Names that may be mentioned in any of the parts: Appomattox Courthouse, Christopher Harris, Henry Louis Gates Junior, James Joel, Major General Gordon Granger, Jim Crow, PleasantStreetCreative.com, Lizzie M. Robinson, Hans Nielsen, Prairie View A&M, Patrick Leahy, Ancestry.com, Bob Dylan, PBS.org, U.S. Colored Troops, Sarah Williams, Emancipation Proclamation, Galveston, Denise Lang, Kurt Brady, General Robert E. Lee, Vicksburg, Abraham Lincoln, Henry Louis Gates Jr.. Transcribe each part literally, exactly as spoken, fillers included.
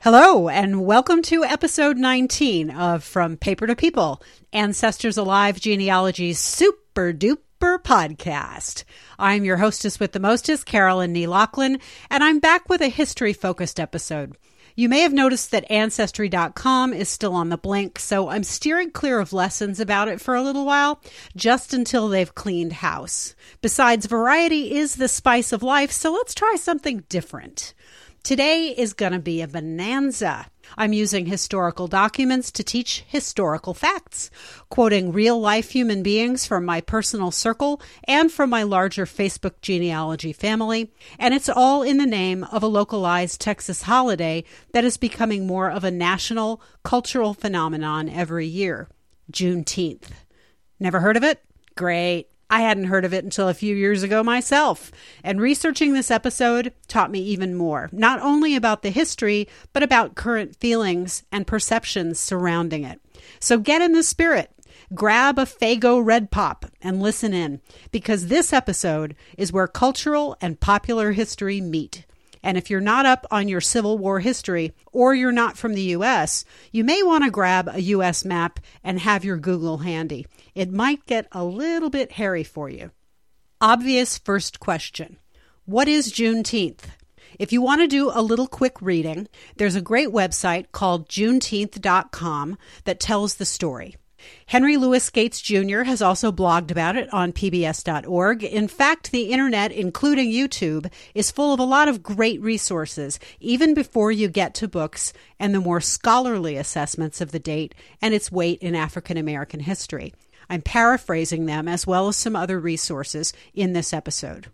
Hello, and welcome to episode nineteen of From Paper to People, Ancestors Alive Genealogy's super duper podcast. I'm your hostess with the mostest, Carolyn Nee Lachlan, and I'm back with a history-focused episode. You may have noticed that Ancestry dot com is still on the blink, so I'm steering clear of lessons about it for a little while, just until they've cleaned house. Besides, variety is the spice of life, so let's try something different. Today is going to be a bonanza. I'm using historical documents to teach historical facts, quoting real-life human beings from my personal circle and from my larger Facebook genealogy family, and it's all in the name of a localized Texas holiday that is becoming more of a national cultural phenomenon every year, Juneteenth. Never heard of it? Great. I hadn't heard of it until a few years ago myself, and researching this episode taught me even more, not only about the history, but about current feelings and perceptions surrounding it. So get in the spirit, grab a Faygo Red Pop, and listen in, because this episode is where cultural and popular history meet. And if you're not up on your Civil War history, or you're not from the U S, you may want to grab a U S map and have your Google handy. It might get a little bit hairy for you. Obvious first question. What is Juneteenth? If you want to do a little quick reading, there's a great website called Juneteenth dot com that tells the story. Henry Louis Gates Junior has also blogged about it on P B S dot org. In fact, the internet, including YouTube, is full of a lot of great resources, even before you get to books and the more scholarly assessments of the date and its weight in African American history. I'm paraphrasing them as well as some other resources in this episode.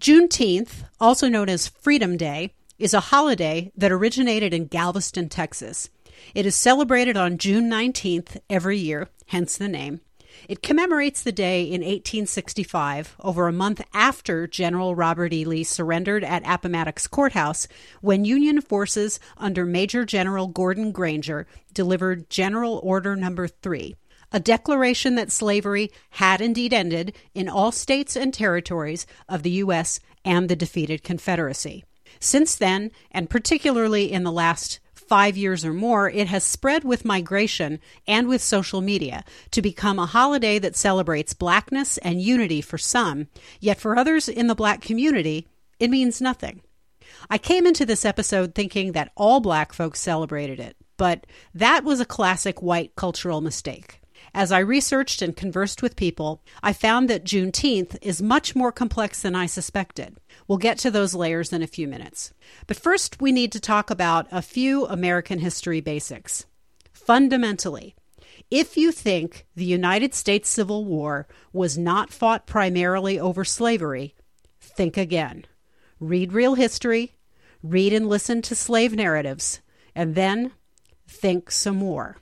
Juneteenth, also known as Freedom Day, is a holiday that originated in Galveston, Texas. It is celebrated on June nineteenth every year, hence the name. It commemorates the day in eighteen sixty-five, over a month after General Robert E. Lee surrendered at Appomattox Courthouse, when Union forces under Major General Gordon Granger delivered General Order number three, a declaration that slavery had indeed ended in all states and territories of the U S and the defeated Confederacy. Since then, and particularly in the last five years or more, it has spread with migration and with social media to become a holiday that celebrates blackness and unity for some, yet for others in the black community, it means nothing. I came into this episode thinking that all black folks celebrated it, but that was a classic white cultural mistake. As I researched and conversed with people, I found that Juneteenth is much more complex than I suspected. We'll get to those layers in a few minutes. But first, we need to talk about a few American history basics. Fundamentally, if you think the United States Civil War was not fought primarily over slavery, think again. Read real history, read and listen to slave narratives, and then think some more.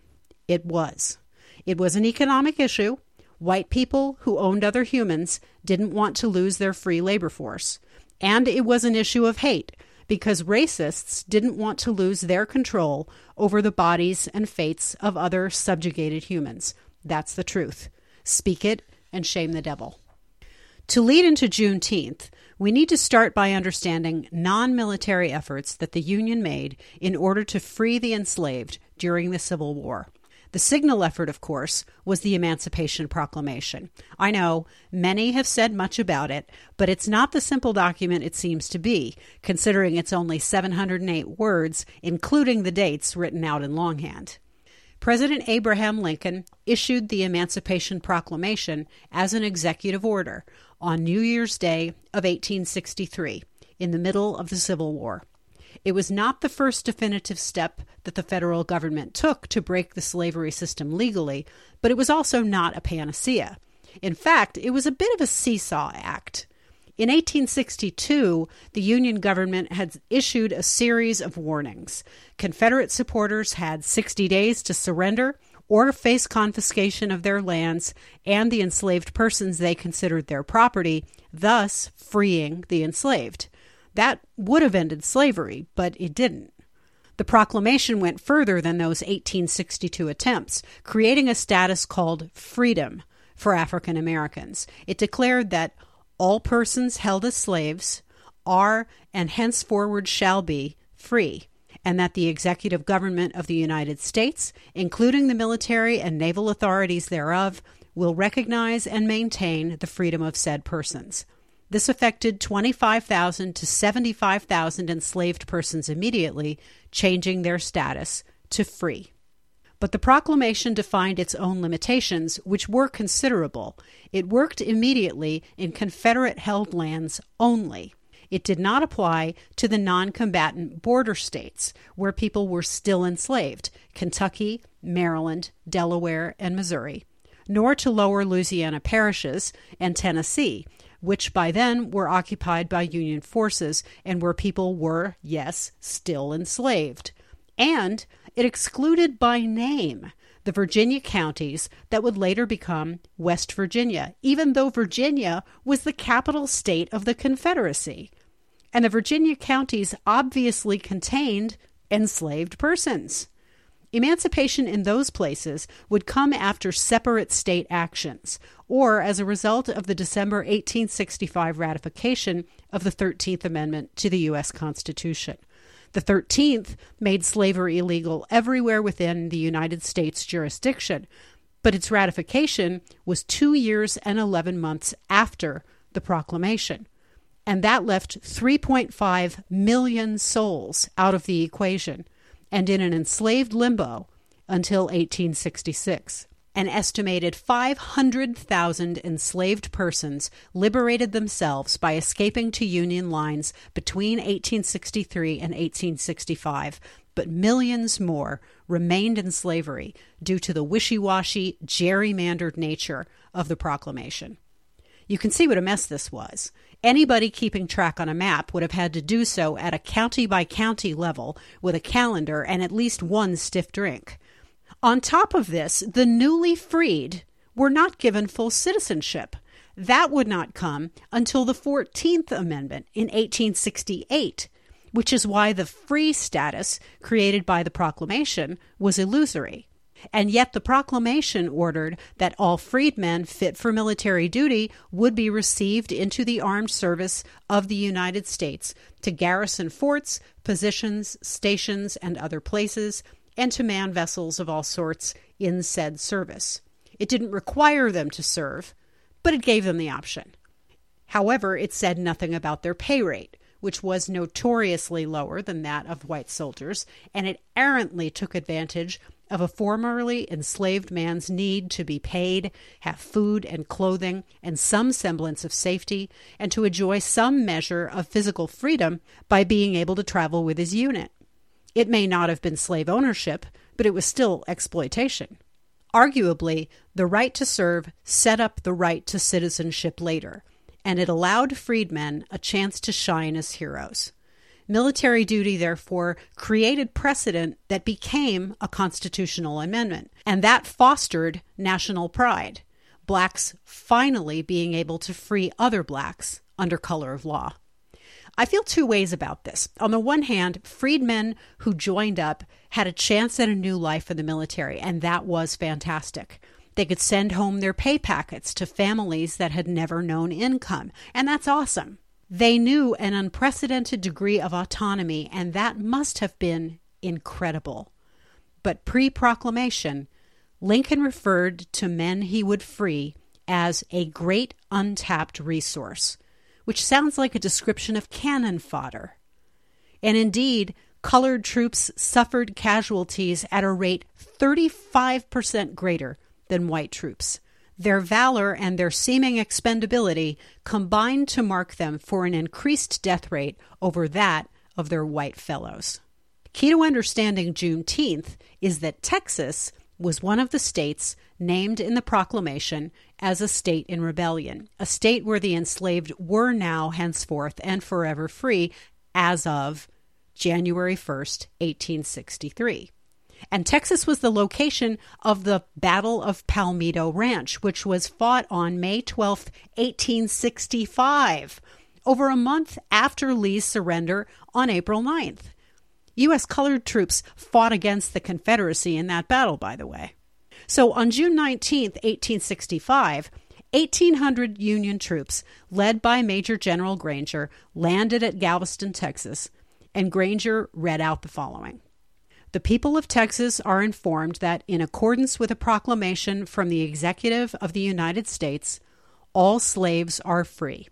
It was. It was an economic issue. White people who owned other humans didn't want to lose their free labor force. And it was an issue of hate, because racists didn't want to lose their control over the bodies and fates of other subjugated humans. That's the truth. Speak it and shame the devil. To lead into Juneteenth, we need to start by understanding non-military efforts that the Union made in order to free the enslaved during the Civil War. The signal effort, of course, was the Emancipation Proclamation. I know many have said much about it, but it's not the simple document it seems to be, considering it's only seven hundred eight words, including the dates written out in longhand. President Abraham Lincoln issued the Emancipation Proclamation as an executive order on New Year's Day of eighteen sixty-three, in the middle of the Civil War. It was not the first definitive step that the federal government took to break the slavery system legally, but it was also not a panacea. In fact, it was a bit of a seesaw act. In eighteen sixty-two, the Union government had issued a series of warnings. Confederate supporters had sixty days to surrender or face confiscation of their lands and the enslaved persons they considered their property, thus freeing the enslaved. That would have ended slavery, but it didn't. The proclamation went further than those eighteen sixty-two attempts, creating a status called freedom for African Americans. It declared that all persons held as slaves are and henceforward shall be free, and that the executive government of the United States, including the military and naval authorities thereof, will recognize and maintain the freedom of said persons. This affected twenty-five thousand to seventy-five thousand enslaved persons immediately, changing their status to free. But the proclamation defined its own limitations, which were considerable. It worked immediately in Confederate-held lands only. It did not apply to the non-combatant border states, where people were still enslaved, Kentucky, Maryland, Delaware, and Missouri, nor to lower Louisiana parishes and Tennessee, which by then were occupied by Union forces and where people were, yes, still enslaved. And it excluded by name the Virginia counties that would later become West Virginia, even though Virginia was the capital state of the Confederacy. And the Virginia counties obviously contained enslaved persons. Emancipation in those places would come after separate state actions, or as a result of the December eighteen sixty-five ratification of the thirteenth Amendment to the U S Constitution. The thirteenth made slavery illegal everywhere within the United States jurisdiction, but its ratification was two years and eleven months after the proclamation, and that left three point five million souls out of the equation and in an enslaved limbo until eighteen sixty-six. An estimated five hundred thousand enslaved persons liberated themselves by escaping to Union lines between eighteen sixty-three and eighteen sixty-five, but millions more remained in slavery due to the wishy-washy, gerrymandered nature of the proclamation. You can see what a mess this was. Anybody keeping track on a map would have had to do so at a county-by-county level with a calendar and at least one stiff drink. On top of this, the newly freed were not given full citizenship. That would not come until the fourteenth Amendment in eighteen sixty-eight, which is why the free status created by the proclamation was illusory. And yet the proclamation ordered that all freedmen fit for military duty would be received into the armed service of the United States to garrison forts, positions, stations, and other places, and to man vessels of all sorts in said service. It didn't require them to serve, but it gave them the option. However, it said nothing about their pay rate, which was notoriously lower than that of white soldiers, and it errantly took advantage of a formerly enslaved man's need to be paid, have food and clothing, and some semblance of safety, and to enjoy some measure of physical freedom by being able to travel with his unit. It may not have been slave ownership, but it was still exploitation. Arguably, the right to serve set up the right to citizenship later, and it allowed freedmen a chance to shine as heroes. Military duty, therefore, created precedent that became a constitutional amendment, and that fostered national pride, blacks finally being able to free other blacks under color of law. I feel two ways about this. On the one hand, freedmen who joined up had a chance at a new life in the military, and that was fantastic. They could send home their pay packets to families that had never known income, and that's awesome. They knew an unprecedented degree of autonomy, and that must have been incredible. But pre-proclamation, Lincoln referred to men he would free as a great untapped resource, which sounds like a description of cannon fodder. And indeed, colored troops suffered casualties at a rate thirty-five percent greater than white troops. Their valor and their seeming expendability combined to mark them for an increased death rate over that of their white fellows. Key to understanding Juneteenth is that Texas was one of the states named in the proclamation as a state in rebellion, a state where the enslaved were now henceforth and forever free as of January first, eighteen sixty-three. And Texas was the location of the Battle of Palmito Ranch, which was fought on May twelfth, eighteen sixty-five, over a month after Lee's surrender on April ninth. U S colored troops fought against the Confederacy in that battle, by the way. So on June nineteenth, eighteen sixty-five, eighteen hundred Union troops, led by Major General Granger, landed at Galveston, Texas, and Granger read out the following. The people of Texas are informed that in accordance with a proclamation from the Executive of the United States, all slaves are free.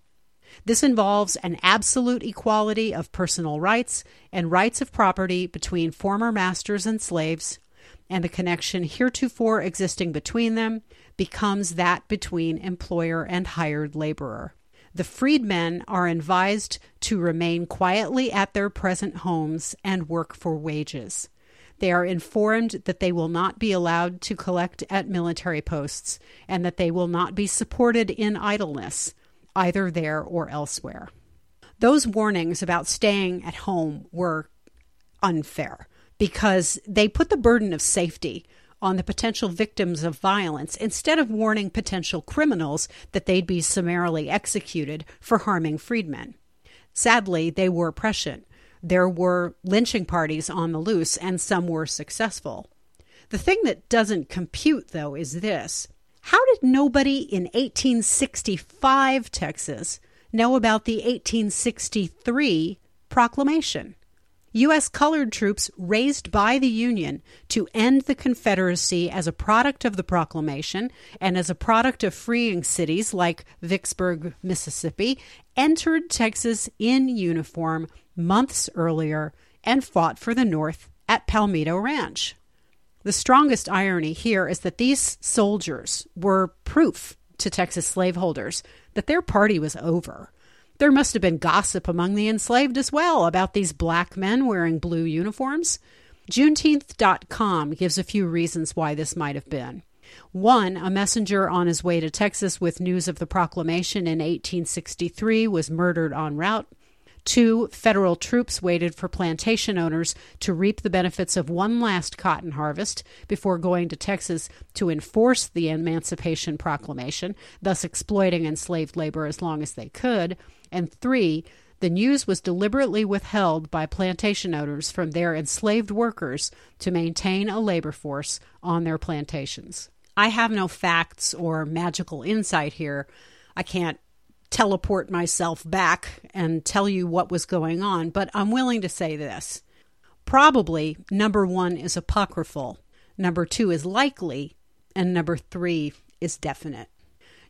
This involves an absolute equality of personal rights and rights of property between former masters and slaves, and the connection heretofore existing between them becomes that between employer and hired laborer. The freedmen are advised to remain quietly at their present homes and work for wages. They are informed that they will not be allowed to collect at military posts and that they will not be supported in idleness, either there or elsewhere. Those warnings about staying at home were unfair because they put the burden of safety on the potential victims of violence instead of warning potential criminals that they'd be summarily executed for harming freedmen. Sadly, they were prescient. There were lynching parties on the loose, and some were successful. The thing that doesn't compute, though, is this. How did nobody in eighteen sixty-five Texas know about the eighteen sixty-three proclamation? U S colored troops raised by the Union to end the Confederacy as a product of the proclamation and as a product of freeing cities like Vicksburg, Mississippi, entered Texas in uniform months earlier and fought for the North at Palmito Ranch. The strongest irony here is that these soldiers were proof to Texas slaveholders that their party was over. There must have been gossip among the enslaved as well about these black men wearing blue uniforms. Juneteenth dot com gives a few reasons why this might have been. One, a messenger on his way to Texas with news of the proclamation in eighteen sixty-three was murdered en route. Two, federal troops waited for plantation owners to reap the benefits of one last cotton harvest before going to Texas to enforce the Emancipation Proclamation, thus exploiting enslaved labor as long as they could. And three, the news was deliberately withheld by plantation owners from their enslaved workers to maintain a labor force on their plantations. I have no facts or magical insight here. I can't teleport myself back and tell you what was going on, but I'm willing to say this. Probably number one is apocryphal, number two is likely, and number three is definite.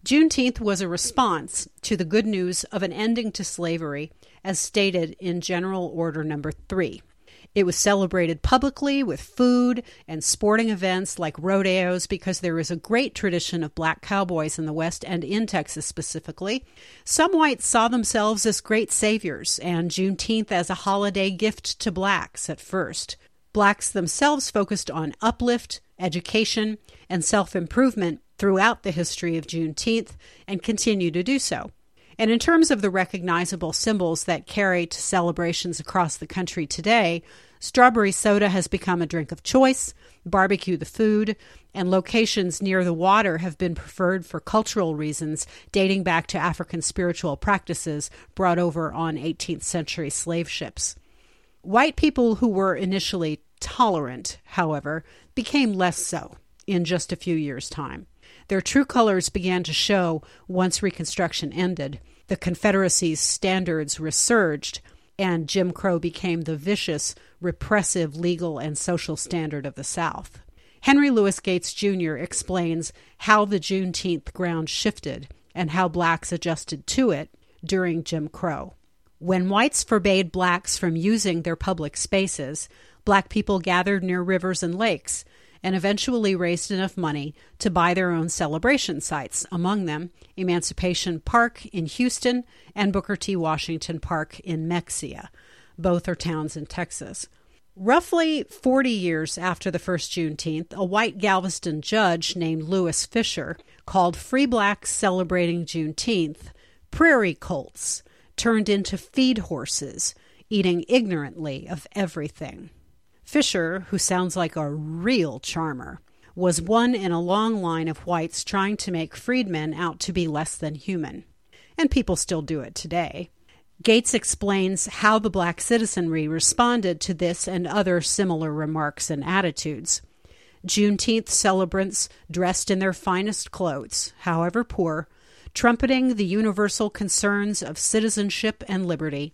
Juneteenth was a response to the good news of an ending to slavery as stated in General Order number three. It was celebrated publicly with food and sporting events like rodeos because there is a great tradition of black cowboys in the West and in Texas specifically. Some whites saw themselves as great saviors and Juneteenth as a holiday gift to blacks at first. Blacks themselves focused on uplift, education, and self-improvement throughout the history of Juneteenth and continue to do so. And in terms of the recognizable symbols that carry to celebrations across the country today, strawberry soda has become a drink of choice, barbecue the food, and locations near the water have been preferred for cultural reasons dating back to African spiritual practices brought over on eighteenth century slave ships. White people who were initially tolerant, however, became less so in just a few years' time. Their true colors began to show once Reconstruction ended. The Confederacy's standards resurged, and Jim Crow became the vicious, repressive legal and social standard of the South. Henry Louis Gates Junior explains how the Juneteenth ground shifted and how blacks adjusted to it during Jim Crow. When whites forbade blacks from using their public spaces, black people gathered near rivers and lakes, and eventually raised enough money to buy their own celebration sites, among them Emancipation Park in Houston and Booker T. Washington Park in Mexia. Both are towns in Texas. Roughly forty years after the first Juneteenth, a white Galveston judge named Lewis Fisher called free blacks celebrating Juneteenth prairie colts turned into feed horses, eating ignorantly of everything. Fisher, who sounds like a real charmer, was one in a long line of whites trying to make freedmen out to be less than human. And people still do it today. Gates explains how the black citizenry responded to this and other similar remarks and attitudes. Juneteenth celebrants dressed in their finest clothes, however poor, trumpeting the universal concerns of citizenship and liberty,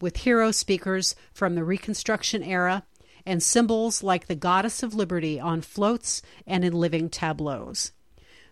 with hero speakers from the Reconstruction era and symbols like the Goddess of Liberty on floats and in living tableaus.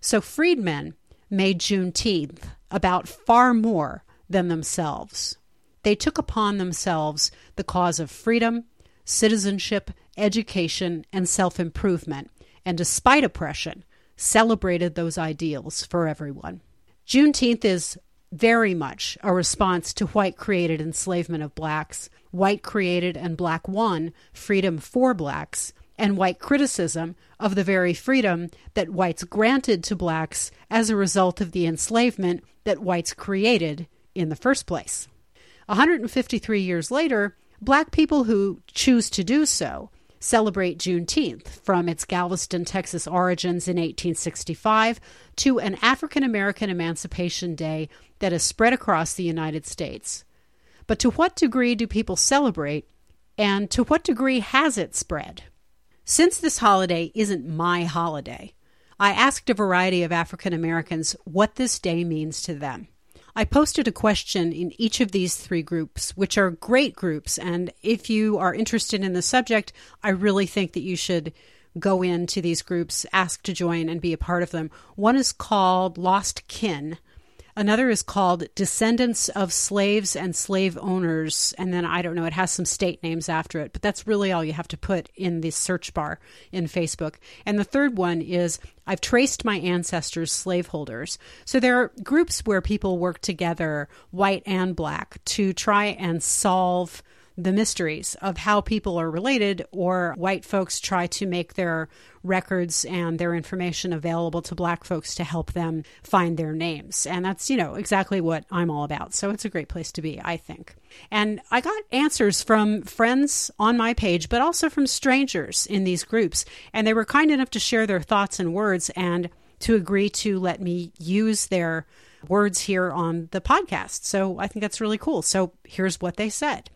So freedmen made Juneteenth about far more than themselves. They took upon themselves the cause of freedom, citizenship, education, and self-improvement, and despite oppression, celebrated those ideals for everyone. Juneteenth is very much a response to white-created enslavement of blacks, white-created and black won freedom for blacks, and white criticism of the very freedom that whites granted to blacks as a result of the enslavement that whites created in the first place. one hundred fifty-three years later, black people who choose to do so celebrate Juneteenth from its Galveston, Texas origins in eighteen sixty-five to an African-American Emancipation Day that is spread across the United States. But to what degree do people celebrate, and to what degree has it spread? Since this holiday isn't my holiday, I asked a variety of African Americans what this day means to them. I posted a question in each of these three groups, which are great groups, and if you are interested in the subject, I really think that you should go into these groups, ask to join, and be a part of them. One is called Lost Kin. Another is called Descendants of Slaves and Slave Owners, and then I don't know, it has some state names after it, but that's really all you have to put in the search bar in Facebook. And the third one is, I've traced my ancestors' slaveholders. So there are groups where people work together, white and black, to try and solve the mysteries of how people are related, or white folks try to make their records and their information available to black folks to help them find their names. And that's, you know, exactly what I'm all about. So it's a great place to be, I think. And I got answers from friends on my page, but also from strangers in these groups. And they were kind enough to share their thoughts and words and to agree to let me use their words here on the podcast. So I think that's really cool. So here's what they said.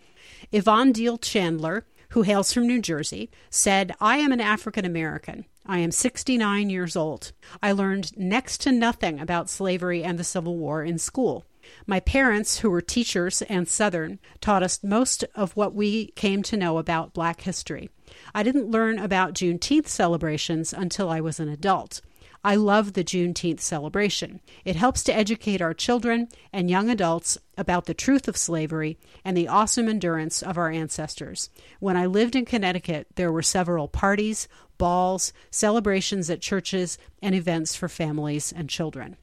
Yvonne Deal Chandler, who hails from New Jersey, said, I am an African American. I am sixty-nine years old. I learned next to nothing about slavery and the Civil War in school. My parents, who were teachers and Southern, taught us most of what we came to know about Black history. I didn't learn about Juneteenth celebrations until I was an adult. I love the Juneteenth celebration. It helps to educate our children and young adults about the truth of slavery and the awesome endurance of our ancestors. When I lived in Connecticut, there were several parties, balls, celebrations at churches, and events for families and children.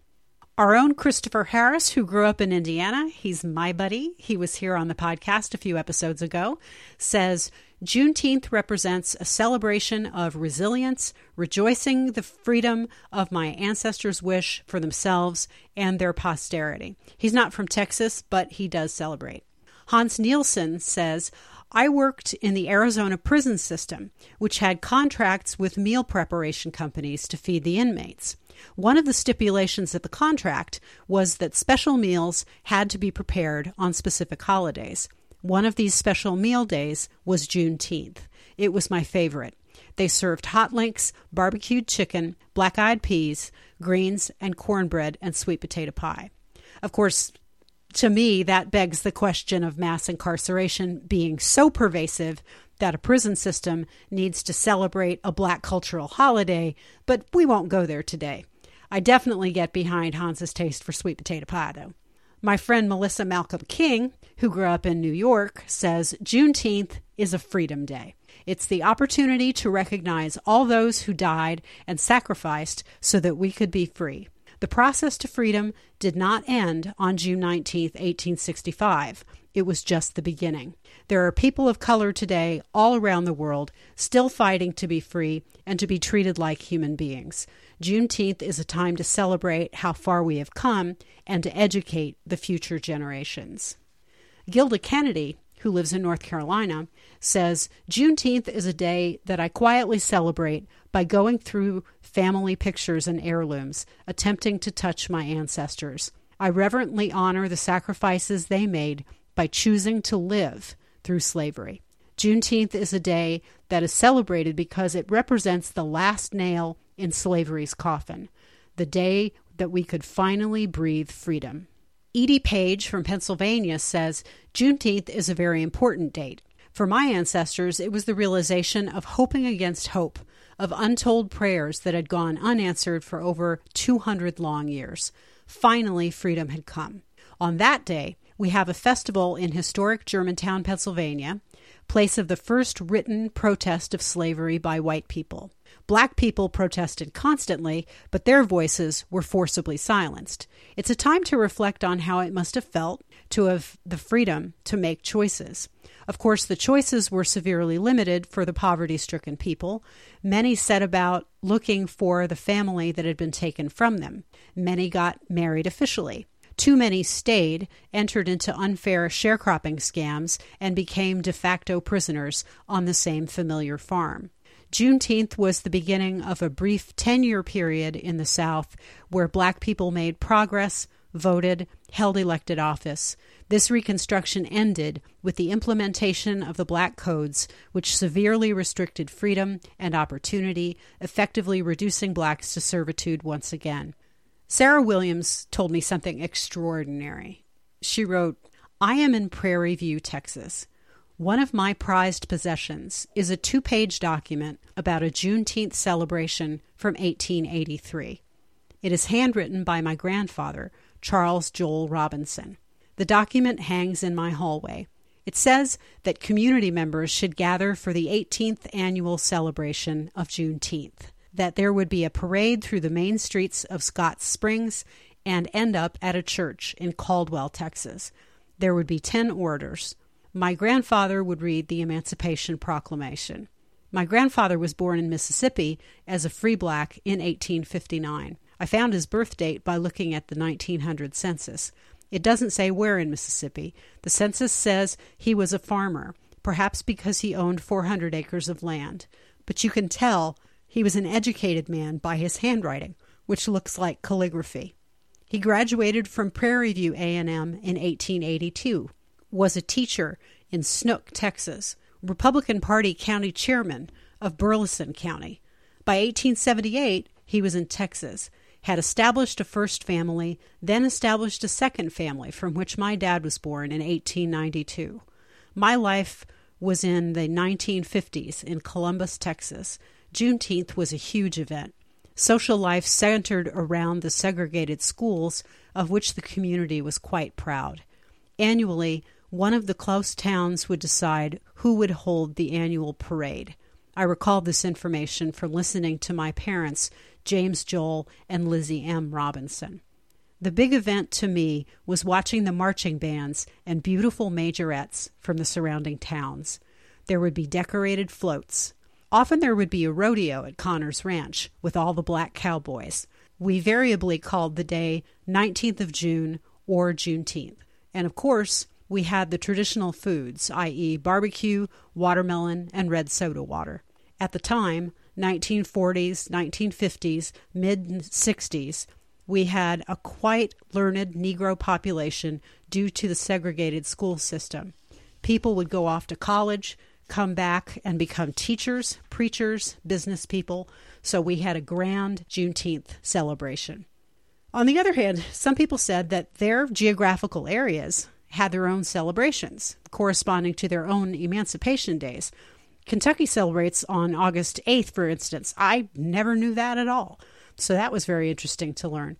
Our own Christopher Harris, who grew up in Indiana, he's my buddy, he was here on the podcast a few episodes ago, says, Juneteenth represents a celebration of resilience, rejoicing the freedom of my ancestors' wish for themselves and their posterity. He's not from Texas, but he does celebrate. Hans Nielsen says, I worked in the Arizona prison system, which had contracts with meal preparation companies to feed the inmates. One of the stipulations of the contract was that special meals had to be prepared on specific holidays. One of these special meal days was Juneteenth. It was my favorite. They served hot links, barbecued chicken, black-eyed peas, greens, and cornbread and sweet potato pie. Of course, to me, that begs the question of mass incarceration being so pervasive that a prison system needs to celebrate a black cultural holiday, but we won't go there today. I definitely get behind Hans's taste for sweet potato pie, though. My friend Melissa Malcolm King, who grew up in New York, says Juneteenth is a freedom day. It's the opportunity to recognize all those who died and sacrificed so that we could be free. The process to freedom did not end on June nineteenth, eighteen sixty-five. It was just the beginning. There are people of color today all around the world still fighting to be free and to be treated like human beings. Juneteenth is a time to celebrate how far we have come and to educate the future generations. Gilda Kennedy, who lives in North Carolina, says, Juneteenth is a day that I quietly celebrate by going through family pictures and heirlooms, attempting to touch my ancestors. I reverently honor the sacrifices they made by choosing to live through slavery. Juneteenth is a day that is celebrated because it represents the last nail in slavery's coffin, the day that we could finally breathe freedom. Edie Page from Pennsylvania says, Juneteenth is a very important date. For my ancestors, it was the realization of hoping against hope, of untold prayers that had gone unanswered for over two hundred long years. Finally, freedom had come. On that day, we have a festival in historic Germantown, Pennsylvania, place of the first written protest of slavery by white people. Black people protested constantly, but their voices were forcibly silenced. It's a time to reflect on how it must have felt to have the freedom to make choices. Of course, the choices were severely limited for the poverty-stricken people. Many set about looking for the family that had been taken from them. Many got married officially. Too many stayed, entered into unfair sharecropping scams, and became de facto prisoners on the same familiar farm. Juneteenth was the beginning of a brief ten-year period in the South where Black people made progress, voted, held elected office. This Reconstruction ended with the implementation of the Black Codes, which severely restricted freedom and opportunity, effectively reducing Blacks to servitude once again. Sarah Williams told me something extraordinary. She wrote, "I am in Prairie View, Texas. One of my prized possessions is a two-page document about a Juneteenth celebration from eighteen eighty-three. It is handwritten by my grandfather, Charles Joel Robinson. The document hangs in my hallway. It says that community members should gather for the eighteenth annual celebration of Juneteenth, that there would be a parade through the main streets of Scotts Springs and end up at a church in Caldwell, Texas. There would be ten orators. My grandfather would read the Emancipation Proclamation. My grandfather was born in Mississippi as a free Black in eighteen fifty-nine. I found his birth date by looking at the nineteen hundred census. It doesn't say where in Mississippi. The census says he was a farmer, perhaps because he owned four hundred acres of land. But you can tell he was an educated man by his handwriting, which looks like calligraphy. He graduated from Prairie View A and M in eighteen eighty-two. Was a teacher in Snook, Texas, Republican Party county chairman of Burleson County. By eighteen seventy-eight, he was in Texas, had established a first family, then established a second family from which my dad was born in eighteen ninety-two. My life was in the nineteen fifties in Columbus, Texas. Juneteenth was a huge event. Social life centered around the segregated schools, of which the community was quite proud. Annually, one of the close towns would decide who would hold the annual parade. I recalled this information from listening to my parents, James Joel and Lizzie M. Robinson. The big event to me was watching the marching bands and beautiful majorettes from the surrounding towns. There would be decorated floats. Often there would be a rodeo at Connors Ranch with all the Black cowboys. We variably called the day nineteenth of June or Juneteenth. And of course, we had the traditional foods, that is barbecue, watermelon, and red soda water. At the time, nineteen forties, nineteen fifties, mid-sixties, we had a quite learned Negro population due to the segregated school system. People would go off to college, come back, and become teachers, preachers, business people. So we had a grand Juneteenth celebration. On the other hand, some people said that their geographical areas had their own celebrations, corresponding to their own emancipation days. Kentucky celebrates on August eighth, for instance. I never knew that at all, so that was very interesting to learn.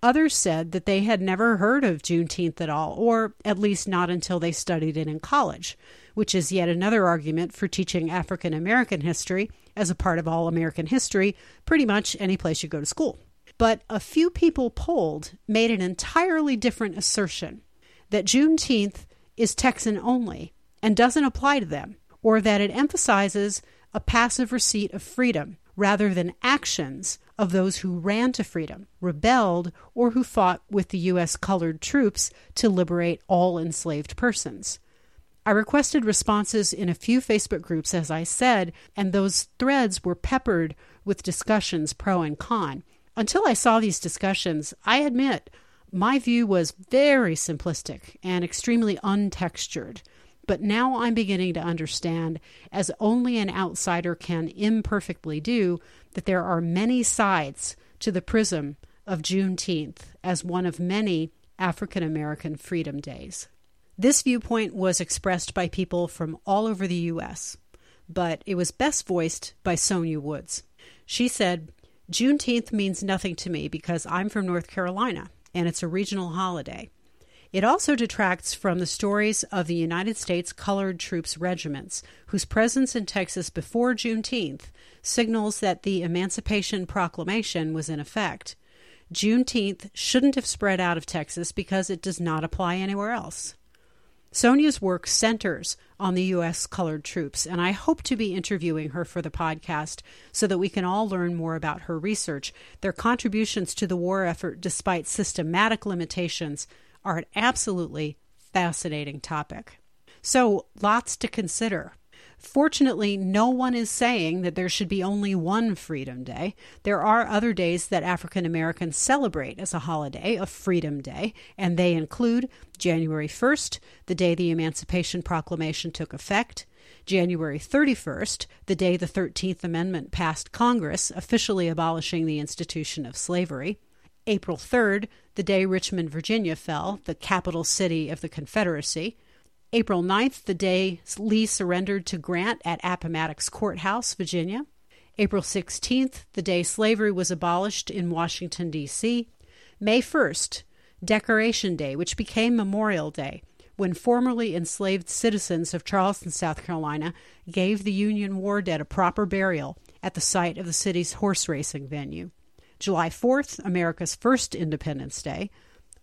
Others said that they had never heard of Juneteenth at all, or at least not until they studied it in college, which is yet another argument for teaching African American history as a part of all American history, pretty much any place you go to school. But a few people polled made an entirely different assertion, that Juneteenth is Texan only and doesn't apply to them, or that it emphasizes a passive receipt of freedom rather than actions of those who ran to freedom, rebelled, or who fought with the U S Colored Troops to liberate all enslaved persons. I requested responses in a few Facebook groups, as I said, and those threads were peppered with discussions pro and con. Until I saw these discussions, I admit my view was very simplistic and extremely untextured. But now I'm beginning to understand, as only an outsider can imperfectly do, that there are many sides to the prism of Juneteenth as one of many African American freedom days. This viewpoint was expressed by people from all over the U S, but it was best voiced by Sonia Woods. She said, "Juneteenth means nothing to me because I'm from North Carolina, and it's a regional holiday. It also detracts from the stories of the United States Colored Troops regiments, whose presence in Texas before Juneteenth signals that the Emancipation Proclamation was in effect. Juneteenth shouldn't have spread out of Texas because it does not apply anywhere else." Sonia's work centers on the U S. Colored Troops, and I hope to be interviewing her for the podcast so that we can all learn more about her research. Their contributions to the war effort, despite systematic limitations, are an absolutely fascinating topic. So, lots to consider. Fortunately, no one is saying that there should be only one Freedom Day. There are other days that African Americans celebrate as a holiday, a Freedom Day, and they include January first, the day the Emancipation Proclamation took effect, January thirty-first, the day the thirteenth Amendment passed Congress, officially abolishing the institution of slavery, April third, the day Richmond, Virginia fell, the capital city of the Confederacy, April ninth, the day Lee surrendered to Grant at Appomattox Courthouse, Virginia, April sixteenth, the day slavery was abolished in Washington, D C, May first, Decoration Day, which became Memorial Day, when formerly enslaved citizens of Charleston, South Carolina, gave the Union war dead a proper burial at the site of the city's horse racing venue, July fourth, America's first Independence Day,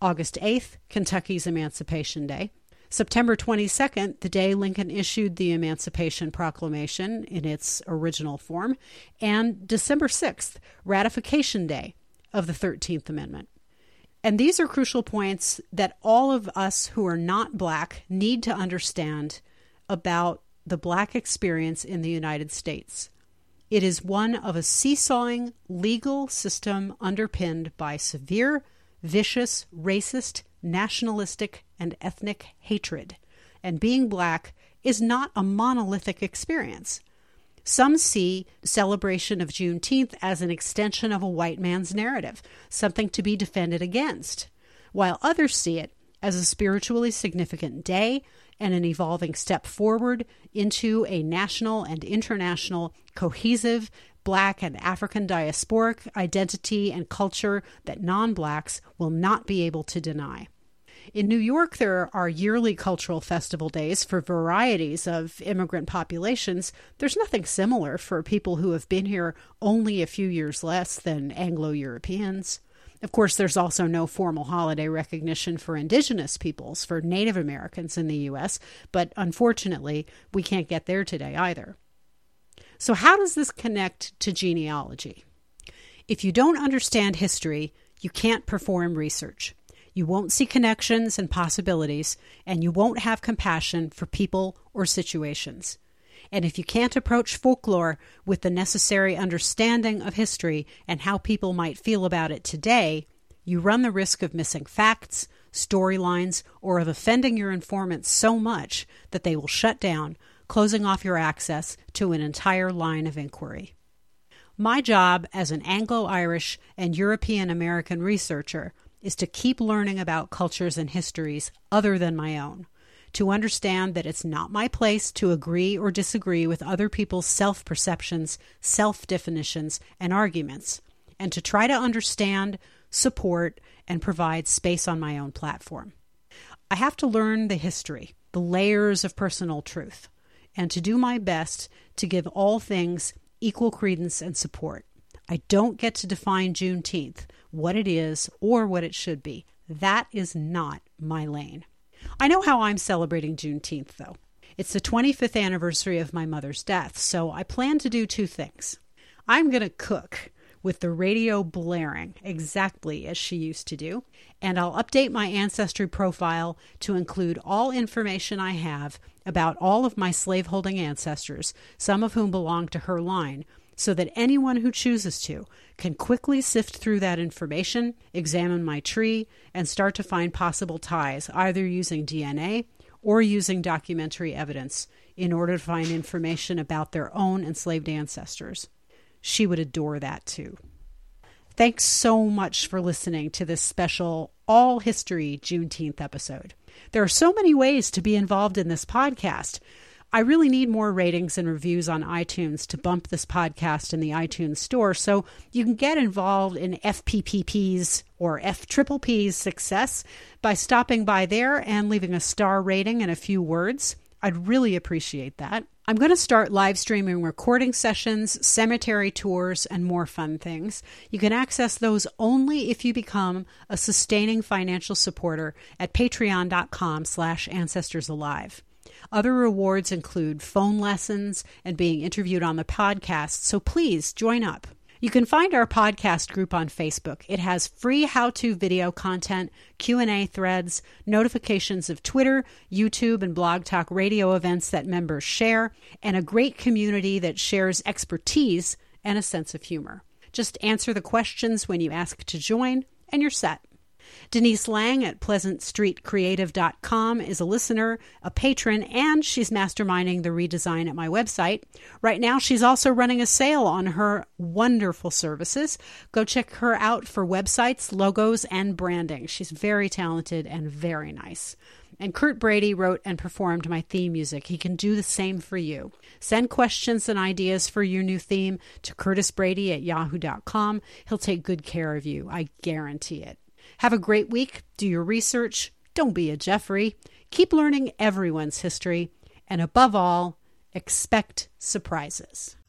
August eighth, Kentucky's Emancipation Day, September twenty-second, the day Lincoln issued the Emancipation Proclamation in its original form, and December sixth, Ratification Day of the thirteenth Amendment. And these are crucial points that all of us who are not Black need to understand about the Black experience in the United States. It is one of a seesawing legal system underpinned by severe, vicious, racist, nationalistic, and ethnic hatred, and being Black is not a monolithic experience. Some see celebration of Juneteenth as an extension of a white man's narrative, something to be defended against, while others see it as a spiritually significant day and an evolving step forward into a national and international cohesive Black and African diasporic identity and culture that non-Blacks will not be able to deny. In New York, there are yearly cultural festival days for varieties of immigrant populations. There's nothing similar for people who have been here only a few years less than Anglo-Europeans. Of course, there's also no formal holiday recognition for indigenous peoples, for Native Americans in the U S, but unfortunately, we can't get there today either. So how does this connect to genealogy? If you don't understand history, you can't perform research. You won't see connections and possibilities, and you won't have compassion for people or situations. And if you can't approach folklore with the necessary understanding of history and how people might feel about it today, you run the risk of missing facts, storylines, or of offending your informants so much that they will shut down, closing off your access to an entire line of inquiry. My job as an Anglo-Irish and European-American researcher is to keep learning about cultures and histories other than my own, to understand that it's not my place to agree or disagree with other people's self-perceptions, self-definitions, and arguments, and to try to understand, support, and provide space on my own platform. I have to learn the history, the layers of personal truth, and to do my best to give all things equal credence and support. I don't get to define Juneteenth, what it is or what it should be. That is not my lane. I know how I'm celebrating Juneteenth, though. It's the twenty-fifth anniversary of my mother's death, so I plan to do two things. I'm going to cook with the radio blaring, exactly as she used to do, and I'll update my Ancestry profile to include all information I have about all of my slaveholding ancestors, some of whom belong to her line, so that anyone who chooses to can quickly sift through that information, examine my tree, and start to find possible ties, either using D N A or using documentary evidence, in order to find information about their own enslaved ancestors. She would adore that too. Thanks so much for listening to this special all history Juneteenth episode. There are so many ways to be involved in this podcast. I really need more ratings and reviews on iTunes to bump this podcast in the iTunes store, so you can get involved in F P P P's or F P P P's success by stopping by there and leaving a star rating and a few words. I'd really appreciate that. I'm going to start live streaming recording sessions, cemetery tours, and more fun things. You can access those only if you become a sustaining financial supporter at patreon.com slash ancestorsalive. Other rewards include phone lessons and being interviewed on the podcast, so please join up. You can find our podcast group on Facebook. It has free how-to video content, Q and A threads, notifications of Twitter, YouTube, and Blog Talk Radio events that members share, and a great community that shares expertise and a sense of humor. Just answer the questions when you ask to join, and you're set. Denise Lang at Pleasant Street Creative dot com is a listener, a patron, and she's masterminding the redesign at my website. Right now, she's also running a sale on her wonderful services. Go check her out for websites, logos, and branding. She's very talented and very nice. And Kurt Brady wrote and performed my theme music. He can do the same for you. Send questions and ideas for your new theme to Curtis Brady at yahoo dot com. He'll take good care of you. I guarantee it. Have a great week, do your research, don't be a Jeffrey, keep learning everyone's history, and above all, expect surprises.